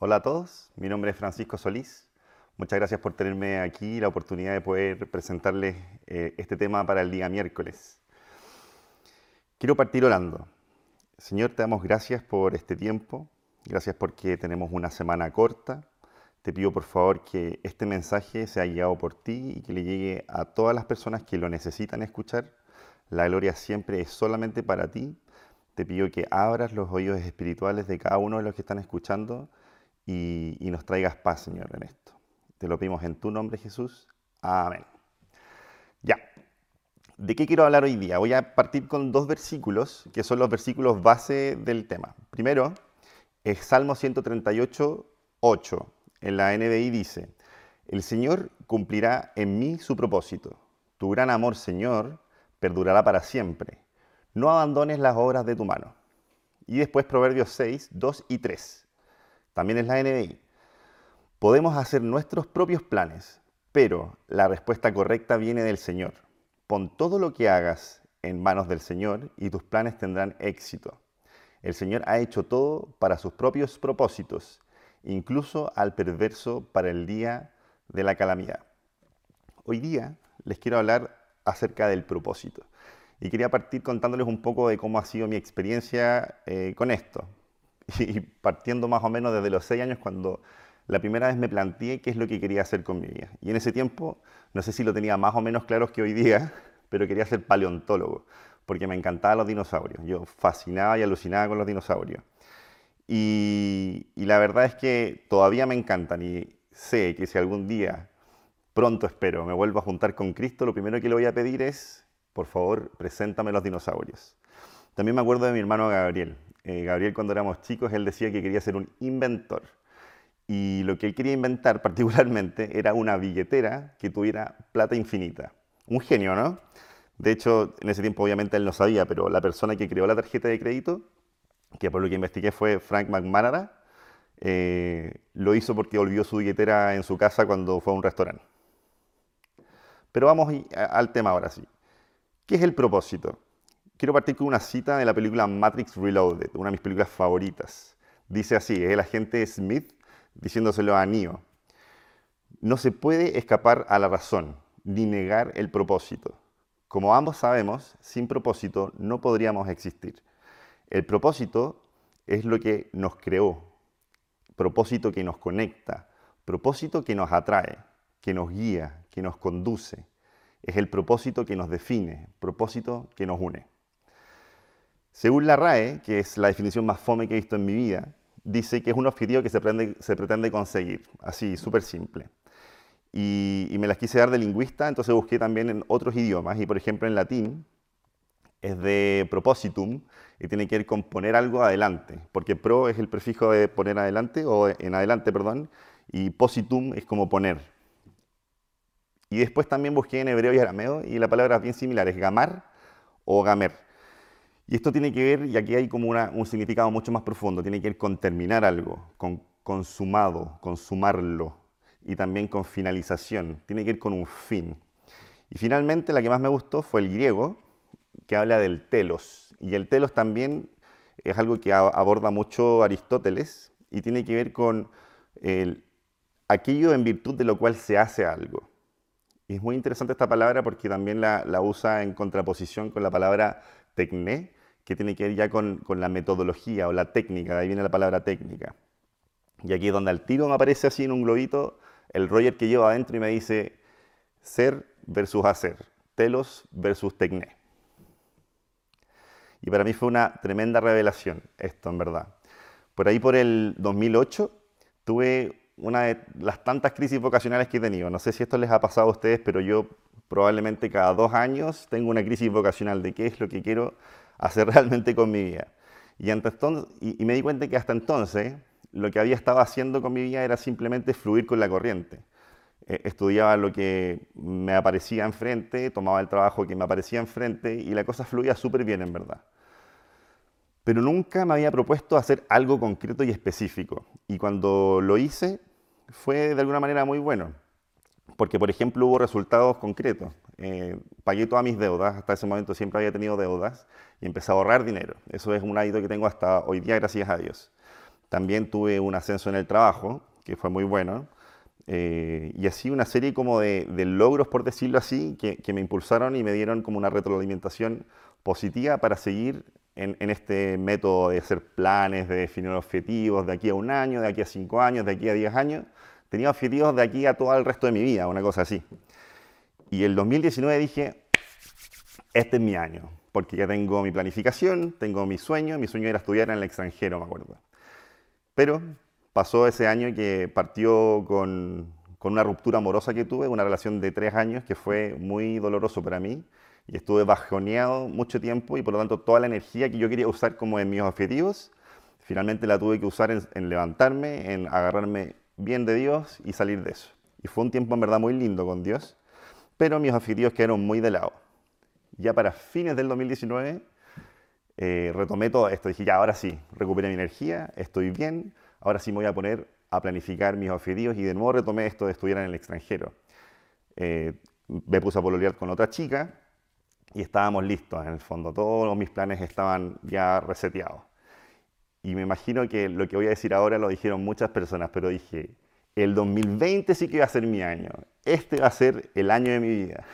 Hola a todos, mi nombre es Francisco Solís. Muchas gracias por tenerme aquí la oportunidad de poder presentarles este tema para el día miércoles. Quiero partir orando. Señor, te damos gracias por este tiempo, gracias porque tenemos una semana corta. Te pido por favor que este mensaje sea guiado por ti y que le llegue a todas las personas que lo necesitan escuchar. La gloria siempre es solamente para ti. Te pido que abras los oídos espirituales de cada uno de los que están escuchando y nos traigas paz, Señor, en esto. Te lo pedimos en tu nombre, Jesús. Amén. Ya. ¿De qué quiero hablar hoy día? Voy a partir con dos versículos, que son los versículos base del tema. Primero, es Salmo 138, 8. En la NBI dice: el Señor cumplirá en mí su propósito. Tu gran amor, Señor, perdurará para siempre. No abandones las obras de tu mano. Y después Proverbios 6, 2 y 3. También es la NBI. Podemos hacer nuestros propios planes, pero la respuesta correcta viene del Señor. Pon todo lo que hagas en manos del Señor y tus planes tendrán éxito. El Señor ha hecho todo para sus propios propósitos, incluso al perverso para el día de la calamidad. Hoy día les quiero hablar acerca del propósito. Y quería partir contándoles un poco de cómo ha sido mi experiencia con esto. Y partiendo más o menos desde los 6 años, cuando la primera vez me planteé qué es lo que quería hacer con mi vida. Y en ese tiempo, no sé si lo tenía más o menos claro que hoy día, pero quería ser paleontólogo, porque me encantaban los dinosaurios. Yo fascinaba y alucinaba con los dinosaurios. Y la verdad es que todavía me encantan y sé que si algún día, pronto espero, me vuelvo a juntar con Cristo, lo primero que le voy a pedir es: por favor, preséntame los dinosaurios. También me acuerdo de mi hermano Gabriel. Gabriel, cuando éramos chicos, él decía que quería ser un inventor. Y lo que él quería inventar particularmente era una billetera que tuviera plata infinita. Un genio, ¿no? De hecho, en ese tiempo obviamente él no sabía, pero la persona que creó la tarjeta de crédito, que por lo que investigué fue Frank McNamara, lo hizo porque olvidó su billetera en su casa cuando fue a un restaurante. Pero vamos al tema ahora sí. ¿Qué es el propósito? Quiero partir con una cita de la película Matrix Reloaded, una de mis películas favoritas. Dice así, es el agente Smith diciéndoselo a Neo: no se puede escapar a la razón, ni negar el propósito. Como ambos sabemos, sin propósito no podríamos existir. El propósito es lo que nos creó, propósito que nos conecta, propósito que nos atrae, que nos guía, que nos conduce. Es el propósito que nos define, propósito que nos une. Según la RAE, que es la definición más fome que he visto en mi vida, dice que es un objetivo que se pretende conseguir, así, súper simple. Y me las quise dar de lingüista, entonces busqué también en otros idiomas, y por ejemplo en latín es de propositum, y tiene que ver con poner algo adelante, porque pro es el prefijo de poner adelante, o en adelante, perdón, y positum es como poner. Y después también busqué en hebreo y arameo, y la palabra es bien similar, es gamar o gamer. Y esto tiene que ver, y aquí hay como un significado mucho más profundo, tiene que ver con terminar algo, con consumado, consumarlo, y también con finalización, tiene que ver con un fin. Y finalmente la que más me gustó fue el griego, que habla del telos. Y el telos también es algo que aborda mucho Aristóteles, y tiene que ver con aquello en virtud de lo cual se hace algo. Y es muy interesante esta palabra porque también la usa en contraposición con la palabra tecné, que tiene que ver ya con la metodología o la técnica, de ahí viene la palabra técnica. Y aquí es donde al tiro me aparece así en un globito el Roger que llevo adentro y me dice ser versus hacer, telos versus tecné. Y para mí fue una tremenda revelación esto, en verdad. Por ahí por el 2008 tuve una de las tantas crisis vocacionales que he tenido. No sé si esto les ha pasado a ustedes, pero yo probablemente cada 2 años tengo una crisis vocacional de qué es lo que quiero hacer realmente con mi vida. Y me di cuenta que hasta entonces lo que había estado haciendo con mi vida era simplemente fluir con la corriente. Estudiaba lo que me aparecía enfrente, tomaba el trabajo que me aparecía enfrente y la cosa fluía súper bien, en verdad. Pero nunca me había propuesto hacer algo concreto y específico. Y cuando lo hice, fue de alguna manera muy bueno. Porque, por ejemplo, hubo resultados concretos. Pagué todas mis deudas, hasta ese momento siempre había tenido deudas, y empecé a ahorrar dinero. Eso es un hábito que tengo hasta hoy día, gracias a Dios. También tuve un ascenso en el trabajo, que fue muy bueno. Y así una serie como de logros, por decirlo así, que me impulsaron y me dieron como una retroalimentación positiva para seguir en este método de hacer planes, de definir objetivos de aquí a un año, de aquí a 5 años, de aquí a 10 años. Tenía objetivos de aquí a todo el resto de mi vida, una cosa así. Y el 2019 dije, este es mi año, porque ya tengo mi planificación, tengo mi sueño era estudiar en el extranjero, me acuerdo. Pero pasó ese año que partió con una ruptura amorosa que tuve, una relación de 3 años que fue muy doloroso para mí y estuve bajoneado mucho tiempo y por lo tanto toda la energía que yo quería usar como en mis objetivos, finalmente la tuve que usar en levantarme, en agarrarme bien de Dios y salir de eso. Y fue un tiempo en verdad muy lindo con Dios, pero mis objetivos quedaron muy de lado. Ya para fines del 2019 retomé todo esto, dije ya ahora sí, recuperé mi energía, estoy bien. Ahora sí me voy a poner a planificar mis objetivos y de nuevo retomé esto de estudiar en el extranjero. Me puse a pololear con otra chica y estábamos listos en el fondo. Todos mis planes estaban ya reseteados. Y me imagino que lo que voy a decir ahora lo dijeron muchas personas, pero dije, el 2020 sí que va a ser mi año. Este va a ser el año de mi vida.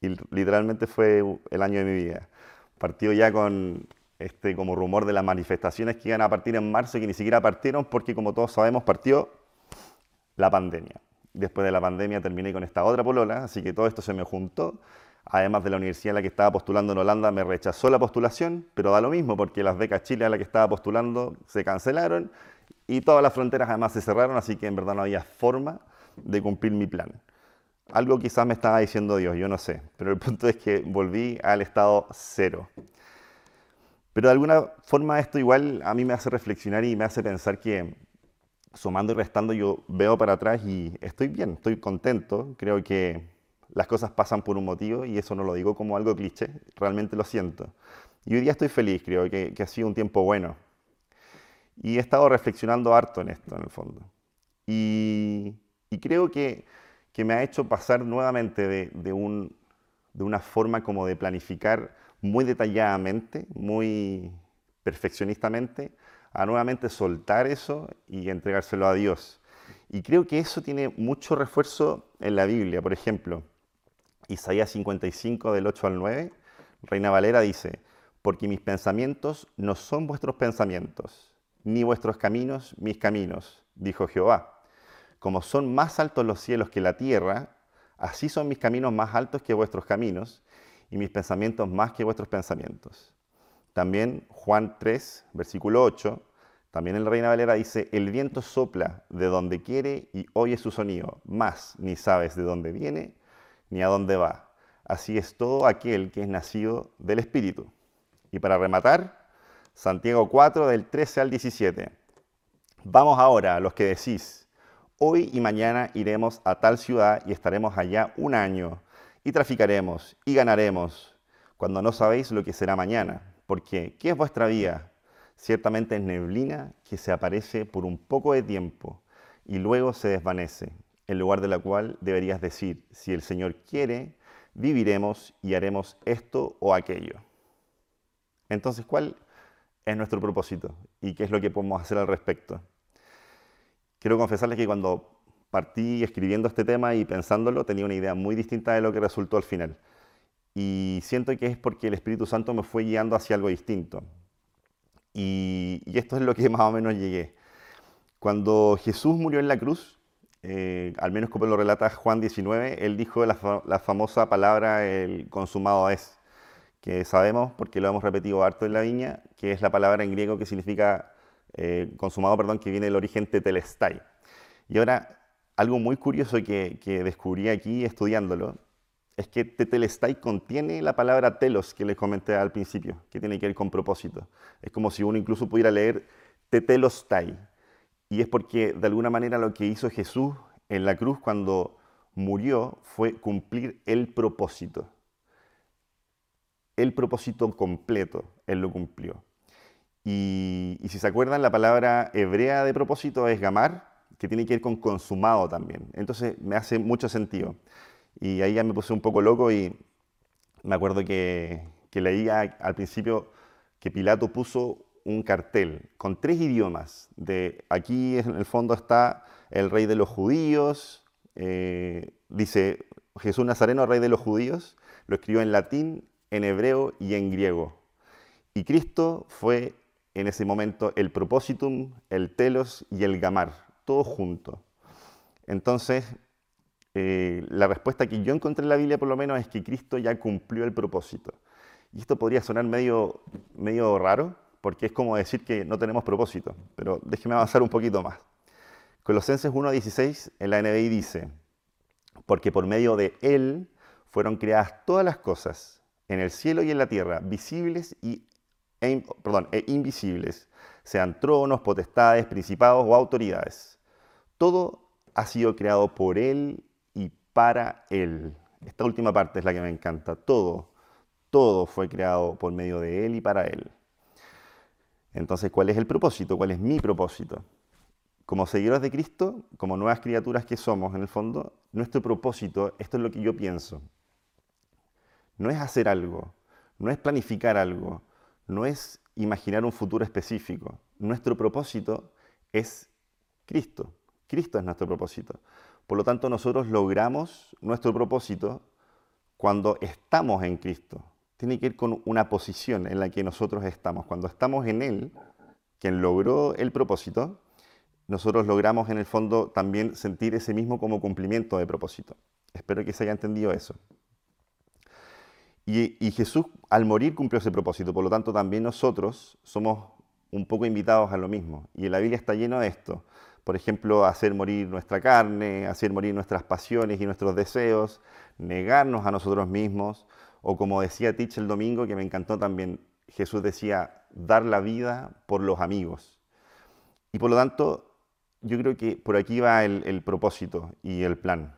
Y literalmente fue el año de mi vida. Partió ya con como rumor de las manifestaciones que iban a partir en marzo, que ni siquiera partieron porque, como todos sabemos, partió la pandemia. Después de la pandemia terminé con esta otra polola, así que todo esto se me juntó. Además de la universidad en la que estaba postulando en Holanda, me rechazó la postulación, pero da lo mismo porque las becas Chile a la que estaba postulando se cancelaron y todas las fronteras además se cerraron, así que en verdad no había forma de cumplir mi plan. Algo quizás me estaba diciendo Dios, yo no sé, pero el punto es que volví al estado cero. Pero de alguna forma esto igual a mí me hace reflexionar y me hace pensar que sumando y restando yo veo para atrás y estoy bien, estoy contento. Creo que las cosas pasan por un motivo y eso no lo digo como algo cliché, realmente lo siento. Y hoy día estoy feliz, creo que ha sido un tiempo bueno. Y he estado reflexionando harto en esto, en el fondo. Y creo que me ha hecho pasar nuevamente de una forma como de planificar muy detalladamente, muy perfeccionistamente, a nuevamente soltar eso y entregárselo a Dios. Y creo que eso tiene mucho refuerzo en la Biblia. Por ejemplo, Isaías 55, del 8 al 9, Reina Valera dice, «Porque mis pensamientos no son vuestros pensamientos, ni vuestros caminos mis caminos, dijo Jehová. Como son más altos los cielos que la tierra, así son mis caminos más altos que vuestros caminos, y mis pensamientos más que vuestros pensamientos». También Juan 3, versículo 8, también en la Reina Valera dice, «El viento sopla de donde quiere y oye su sonido, mas ni sabes de dónde viene ni a dónde va. Así es todo aquel que es nacido del Espíritu». Y para rematar, Santiago 4, del 13 al 17. «Vamos ahora, los que decís, hoy y mañana iremos a tal ciudad y estaremos allá un año, y traficaremos, y ganaremos, cuando no sabéis lo que será mañana. Porque, ¿qué es vuestra vida? Ciertamente es neblina que se aparece por un poco de tiempo, y luego se desvanece, en lugar de la cual deberías decir, si el Señor quiere, viviremos y haremos esto o aquello». Entonces, ¿cuál es nuestro propósito? ¿Y qué es lo que podemos hacer al respecto? Quiero confesarles que cuando partí escribiendo este tema y pensándolo, tenía una idea muy distinta de lo que resultó al final. Y siento que es porque el Espíritu Santo me fue guiando hacia algo distinto. Y esto es lo que más o menos llegué. Cuando Jesús murió en la cruz, al menos como lo relata Juan 19, él dijo la famosa palabra, el consumado es, que sabemos, porque lo hemos repetido harto en la viña, que es la palabra en griego que significa consumado, perdón, que viene del origen tetelestai. Y ahora, algo muy curioso que descubrí aquí estudiándolo es que tetelestai contiene la palabra telos que les comenté al principio, que tiene que ver con propósito. Es como si uno incluso pudiera leer tetelestai. Y es porque de alguna manera lo que hizo Jesús en la cruz cuando murió fue cumplir el propósito completo, él lo cumplió. Y si se acuerdan, la palabra hebrea de propósito es gamar, que tiene que ver con consumado también. Entonces me hace mucho sentido. Y ahí ya me puse un poco loco y me acuerdo que leía al principio que Pilato puso un cartel con tres idiomas. Aquí en el fondo está el rey de los judíos, dice Jesús Nazareno, rey de los judíos, lo escribió en latín, en hebreo y en griego. Y Cristo fue en ese momento el propositum, el telos y el gamar, todo junto. Entonces, la respuesta que yo encontré en la Biblia por lo menos es que Cristo ya cumplió el propósito. Y esto podría sonar medio raro, porque es como decir que no tenemos propósito, pero déjeme avanzar un poquito más. Colosenses 1:16 en la NBI dice, porque por medio de Él fueron creadas todas las cosas, en el cielo y en la tierra, visibles e invisibles, sean tronos, potestades, principados o autoridades. Todo ha sido creado por Él y para Él. Esta última parte es la que me encanta. Todo fue creado por medio de Él y para Él. Entonces, ¿cuál es el propósito? ¿Cuál es mi propósito? Como seguidores de Cristo, como nuevas criaturas que somos, en el fondo, nuestro propósito, esto es lo que yo pienso, no es hacer algo, no es planificar algo, no es imaginar un futuro específico. Nuestro propósito es Cristo. Cristo es nuestro propósito. Por lo tanto, nosotros logramos nuestro propósito cuando estamos en Cristo. Tiene que ir con una posición en la que nosotros estamos. Cuando estamos en Él, quien logró el propósito, nosotros logramos en el fondo también sentir ese mismo como cumplimiento de propósito. Espero que se haya entendido eso. Y Jesús al morir cumplió ese propósito, por lo tanto también nosotros somos un poco invitados a lo mismo. Y la Biblia está llena de esto. Por ejemplo, hacer morir nuestra carne, hacer morir nuestras pasiones y nuestros deseos, negarnos a nosotros mismos, o como decía Titch el domingo, que me encantó también, Jesús decía, dar la vida por los amigos. Y por lo tanto, yo creo que por aquí va el propósito y el plan.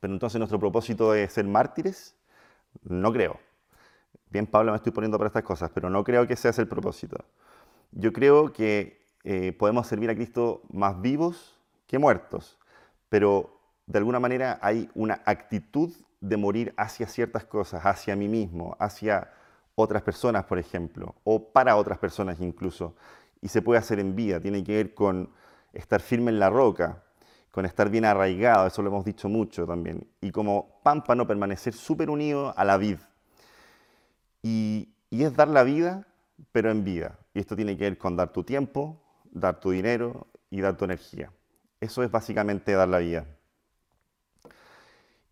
Pero entonces, ¿nuestro propósito es ser mártires? No creo. Bien, Pablo, me estoy poniendo para estas cosas, pero no creo que sea ese el propósito. Yo creo que podemos servir a Cristo más vivos que muertos, pero de alguna manera hay una actitud de morir hacia ciertas cosas, hacia mí mismo, hacia otras personas, por ejemplo, o para otras personas incluso, y se puede hacer en vida. Tiene que ver con estar firme en la roca, con estar bien arraigado, eso lo hemos dicho mucho también, y como pámpano permanecer súper unido a la vid. Y es dar la vida, pero en vida. Y esto tiene que ver con dar tu tiempo, dar tu dinero y dar tu energía. Eso es básicamente dar la vida.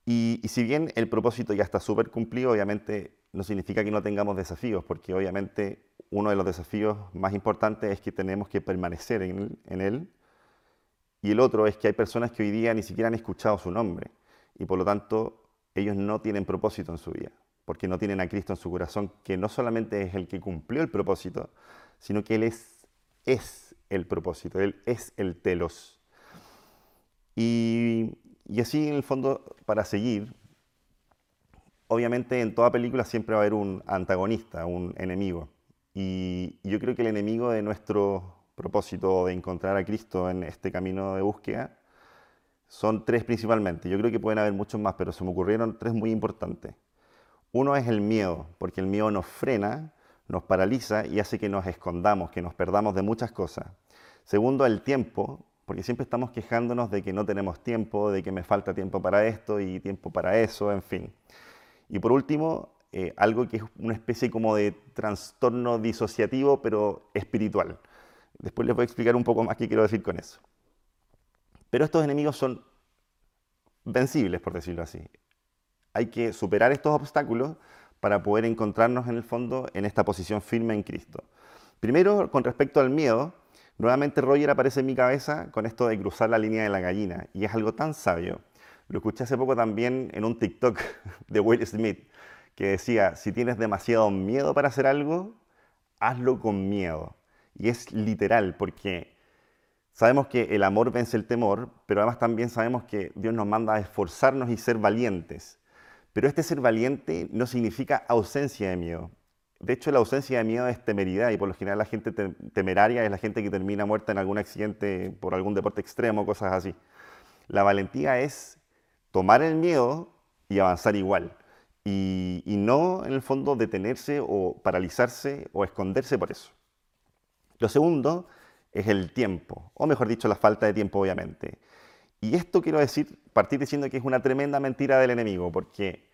Y si bien el propósito ya está súper cumplido, obviamente no significa que no tengamos desafíos, porque obviamente uno de los desafíos más importantes es que tenemos que permanecer en él, y el otro es que hay personas que hoy día ni siquiera han escuchado su nombre, y por lo tanto ellos no tienen propósito en su vida, porque no tienen a Cristo en su corazón, que no solamente es el que cumplió el propósito, sino que Él es el propósito, Él es el telos. Y así, en el fondo, para seguir, obviamente en toda película siempre va a haber un antagonista, un enemigo. Y yo creo que el enemigo de nuestro propósito de encontrar a Cristo en este camino de búsqueda son tres principalmente. Yo creo que pueden haber muchos más, pero se me ocurrieron tres muy importantes. Uno es el miedo, porque el miedo nos frena, nos paraliza y hace que nos escondamos, que nos perdamos de muchas cosas. Segundo, el tiempo, porque siempre estamos quejándonos de que no tenemos tiempo, de que me falta tiempo para esto y tiempo para eso, en fin. Y por último, algo que es una especie como de trastorno disociativo, pero espiritual. Después les voy a explicar un poco más qué quiero decir con eso. Pero estos enemigos son vencibles, por decirlo así. Hay que superar estos obstáculos para poder encontrarnos en el fondo en esta posición firme en Cristo. Primero, con respecto al miedo, nuevamente Roger aparece en mi cabeza con esto de cruzar la línea de la gallina, y es algo tan sabio. Lo escuché hace poco también en un TikTok de Will Smith, que decía, si tienes demasiado miedo para hacer algo, hazlo con miedo. Y es literal, porque sabemos que el amor vence el temor, pero además también sabemos que Dios nos manda a esforzarnos y ser valientes. Pero este ser valiente no significa ausencia de miedo. De hecho, la ausencia de miedo es temeridad, y por lo general la gente temeraria es la gente que termina muerta en algún accidente por algún deporte extremo, cosas así. La valentía es tomar el miedo y avanzar igual. Y no, en el fondo, detenerse o paralizarse o esconderse por eso. Lo segundo es el tiempo, o mejor dicho, la falta de tiempo, obviamente. Y esto quiero decir, partir diciendo que es una tremenda mentira del enemigo, porque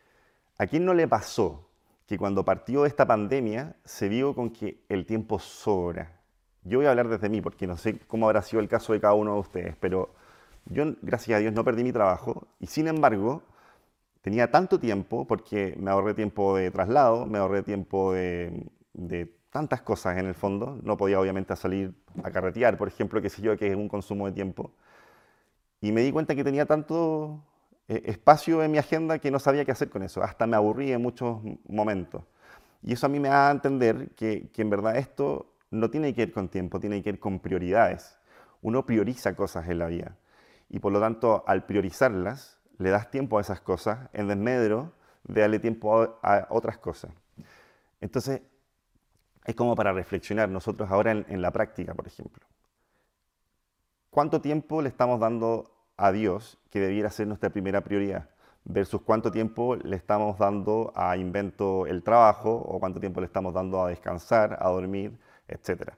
¿a quién no le pasó que cuando partió esta pandemia se vio con que el tiempo sobra? Yo voy a hablar desde mí, porque no sé cómo habrá sido el caso de cada uno de ustedes, pero yo, gracias a Dios, no perdí mi trabajo y, sin embargo, tenía tanto tiempo, porque me ahorré tiempo de traslado, me ahorré tiempo de tantas cosas en el fondo. No podía, obviamente, salir a carretear, por ejemplo, qué sé yo, que es un consumo de tiempo. Y me di cuenta que tenía tanto espacio en mi agenda que no sabía qué hacer con eso. Hasta me aburrí en muchos momentos. Y eso a mí me da a entender que en verdad esto no tiene que ver con tiempo, tiene que ver con prioridades. Uno prioriza cosas en la vida. Y por lo tanto, al priorizarlas, le das tiempo a esas cosas en desmedro de darle tiempo a otras cosas. Entonces, es como para reflexionar nosotros ahora en la práctica, por ejemplo. ¿Cuánto tiempo le estamos dando a Dios, que debiera ser nuestra primera prioridad, versus cuánto tiempo le estamos dando a invento el trabajo, o cuánto tiempo le estamos dando a descansar, a dormir, etc.?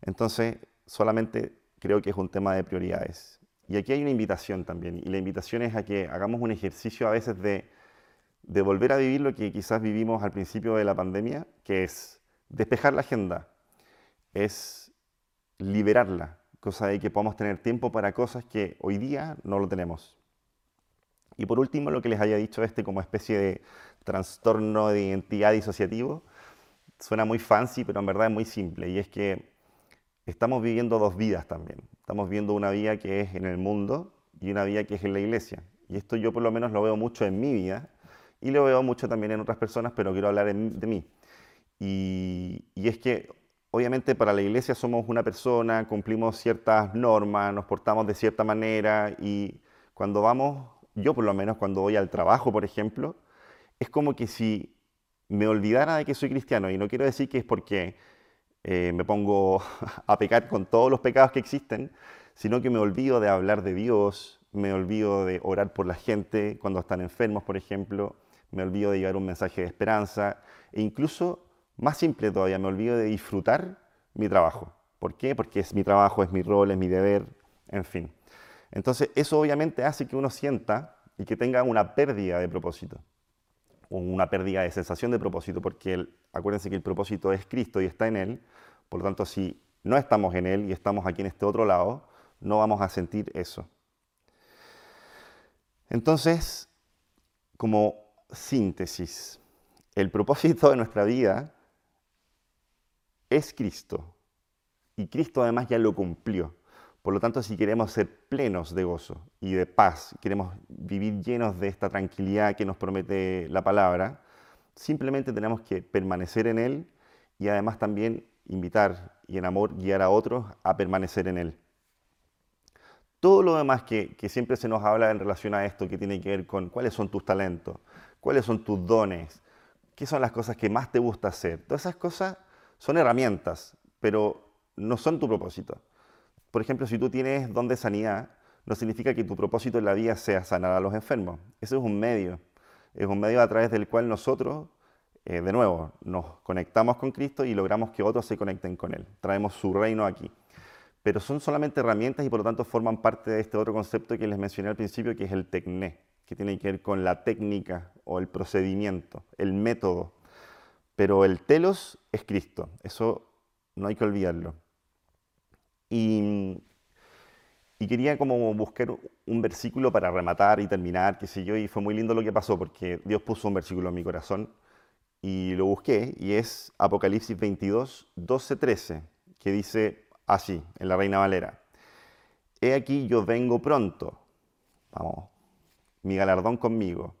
Entonces, solamente creo que es un tema de prioridades. Y aquí hay una invitación también, y la invitación es a que hagamos un ejercicio a veces de volver a vivir lo que quizás vivimos al principio de la pandemia, que es despejar la agenda, es liberarla, cosa de que podamos tener tiempo para cosas que hoy día no lo tenemos. Y por último, lo que les haya dicho como especie de trastorno de identidad disociativo, suena muy fancy, pero en verdad es muy simple, y es que estamos viviendo dos vidas también. Estamos viviendo una vida que es en el mundo y una vida que es en la iglesia. Y esto yo por lo menos lo veo mucho en mi vida, y lo veo mucho también en otras personas, pero quiero hablar de mí. Y es que obviamente para la iglesia somos una persona, cumplimos ciertas normas, nos portamos de cierta manera, y cuando vamos, yo por lo menos cuando voy al trabajo, por ejemplo, es como que si me olvidara de que soy cristiano. Y no quiero decir que es porque me pongo a pecar con todos los pecados que existen, sino que me olvido de hablar de Dios, me olvido de orar por la gente cuando están enfermos, por ejemplo, me olvido de llevar un mensaje de esperanza, e incluso, más simple todavía, me olvido de disfrutar mi trabajo. ¿Por qué? Porque es mi trabajo, es mi rol, es mi deber, en fin. Entonces, eso obviamente hace que uno sienta y que tenga una pérdida de propósito, o una pérdida de sensación de propósito, porque acuérdense que el propósito es Cristo y está en Él. Por lo tanto, si no estamos en Él y estamos aquí en este otro lado, no vamos a sentir eso. Entonces, como síntesis, el propósito de nuestra vida es Cristo, y Cristo además ya lo cumplió. Por lo tanto, si queremos ser plenos de gozo y de paz, queremos vivir llenos de esta tranquilidad que nos promete la palabra, simplemente tenemos que permanecer en Él, y además también invitar y en amor guiar a otros a permanecer en Él. Todo lo demás que siempre se nos habla en relación a esto, que tiene que ver con cuáles son tus talentos, cuáles son tus dones, qué son las cosas que más te gusta hacer, todas esas cosas son herramientas, pero no son tu propósito. Por ejemplo, si tú tienes don de sanidad, no significa que tu propósito en la vida sea sanar a los enfermos. Ese es un medio. Es un medio a través del cual nosotros, de nuevo, nos conectamos con Cristo y logramos que otros se conecten con Él. Traemos su reino aquí. Pero son solamente herramientas y por lo tanto forman parte de este otro concepto que les mencioné al principio, que es el tecné, que tiene que ver con la técnica o el procedimiento, el método. Pero el telos es Cristo, eso no hay que olvidarlo. Y quería como buscar un versículo para rematar y terminar, qué sé yo, y fue muy lindo lo que pasó, porque Dios puso un versículo en mi corazón y lo busqué, y es Apocalipsis 22, 12, 13, que dice así, en la Reina Valera: "He aquí yo vengo pronto, vamos, mi galardón conmigo,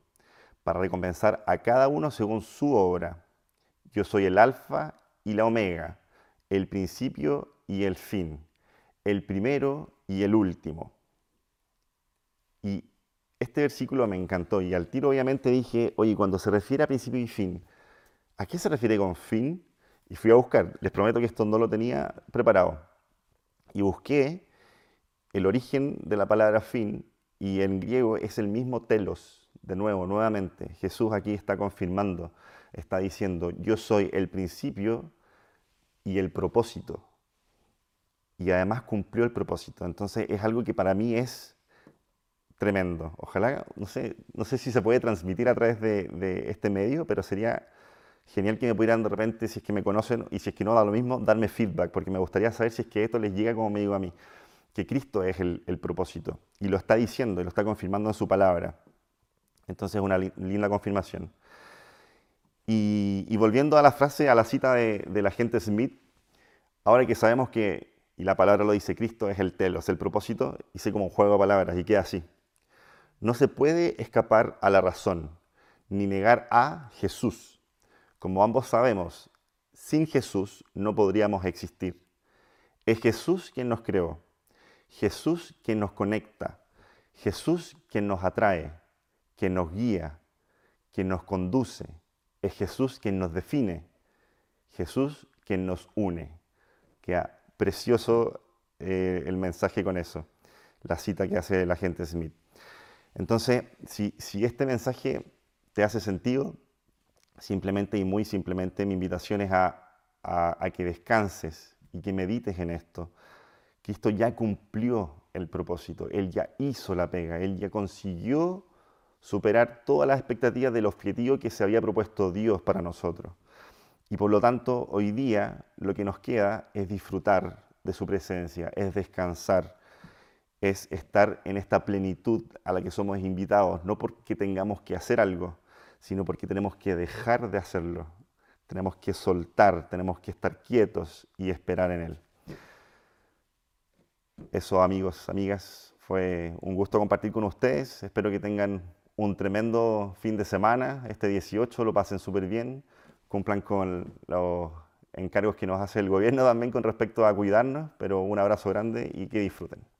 para recompensar a cada uno según su obra. Yo soy el alfa y la omega, el principio y el fin, el primero y el último". Y este versículo me encantó, y al tiro obviamente dije, oye, cuando se refiere a principio y fin, ¿a qué se refiere con fin? Y fui a buscar, les prometo que esto no lo tenía preparado, y busqué el origen de la palabra fin, y en griego es el mismo telos. De nuevo, nuevamente, Jesús aquí está confirmando, está diciendo, yo soy el principio y el propósito. y además cumplió el propósito. Entonces es algo que para mí es tremendo. Ojalá, no sé si se puede transmitir a través de este medio, pero sería genial que me pudieran de repente, si es que me conocen y si es que no da lo mismo, darme feedback, porque me gustaría saber si es que esto les llega como me digo a mí, que Cristo es el propósito y lo está diciendo y lo está confirmando en su palabra. Entonces es una linda confirmación. Y volviendo a la frase, a la cita del agente Smith, ahora que sabemos que, y la palabra lo dice, Cristo es el telos, el propósito, hice como un juego de palabras y queda así. No se puede escapar a la razón, ni negar a Jesús. Como ambos sabemos, sin Jesús no podríamos existir. Es Jesús quien nos creó, Jesús quien nos conecta, Jesús quien nos atrae, quien nos guía, quien nos conduce. Es Jesús quien nos define, Jesús quien nos une. Queda precioso el mensaje con eso, la cita que hace el agente Smith. Entonces, si este mensaje te hace sentido, simplemente y muy simplemente mi invitación es a que descanses y que medites en esto. Cristo ya cumplió el propósito, Él ya hizo la pega, Él ya consiguió superar todas las expectativas del objetivo que se había propuesto Dios para nosotros. Y por lo tanto, hoy día lo que nos queda es disfrutar de su presencia, es descansar, es estar en esta plenitud a la que somos invitados, no porque tengamos que hacer algo, sino porque tenemos que dejar de hacerlo. Tenemos que soltar, tenemos que estar quietos y esperar en Él. Eso, amigos, amigas, fue un gusto compartir con ustedes. Espero que tengan un tremendo fin de semana. Este 18 lo pasen súper bien. Cumplan con los encargos que nos hace el gobierno también con respecto a cuidarnos. Pero un abrazo grande y que disfruten.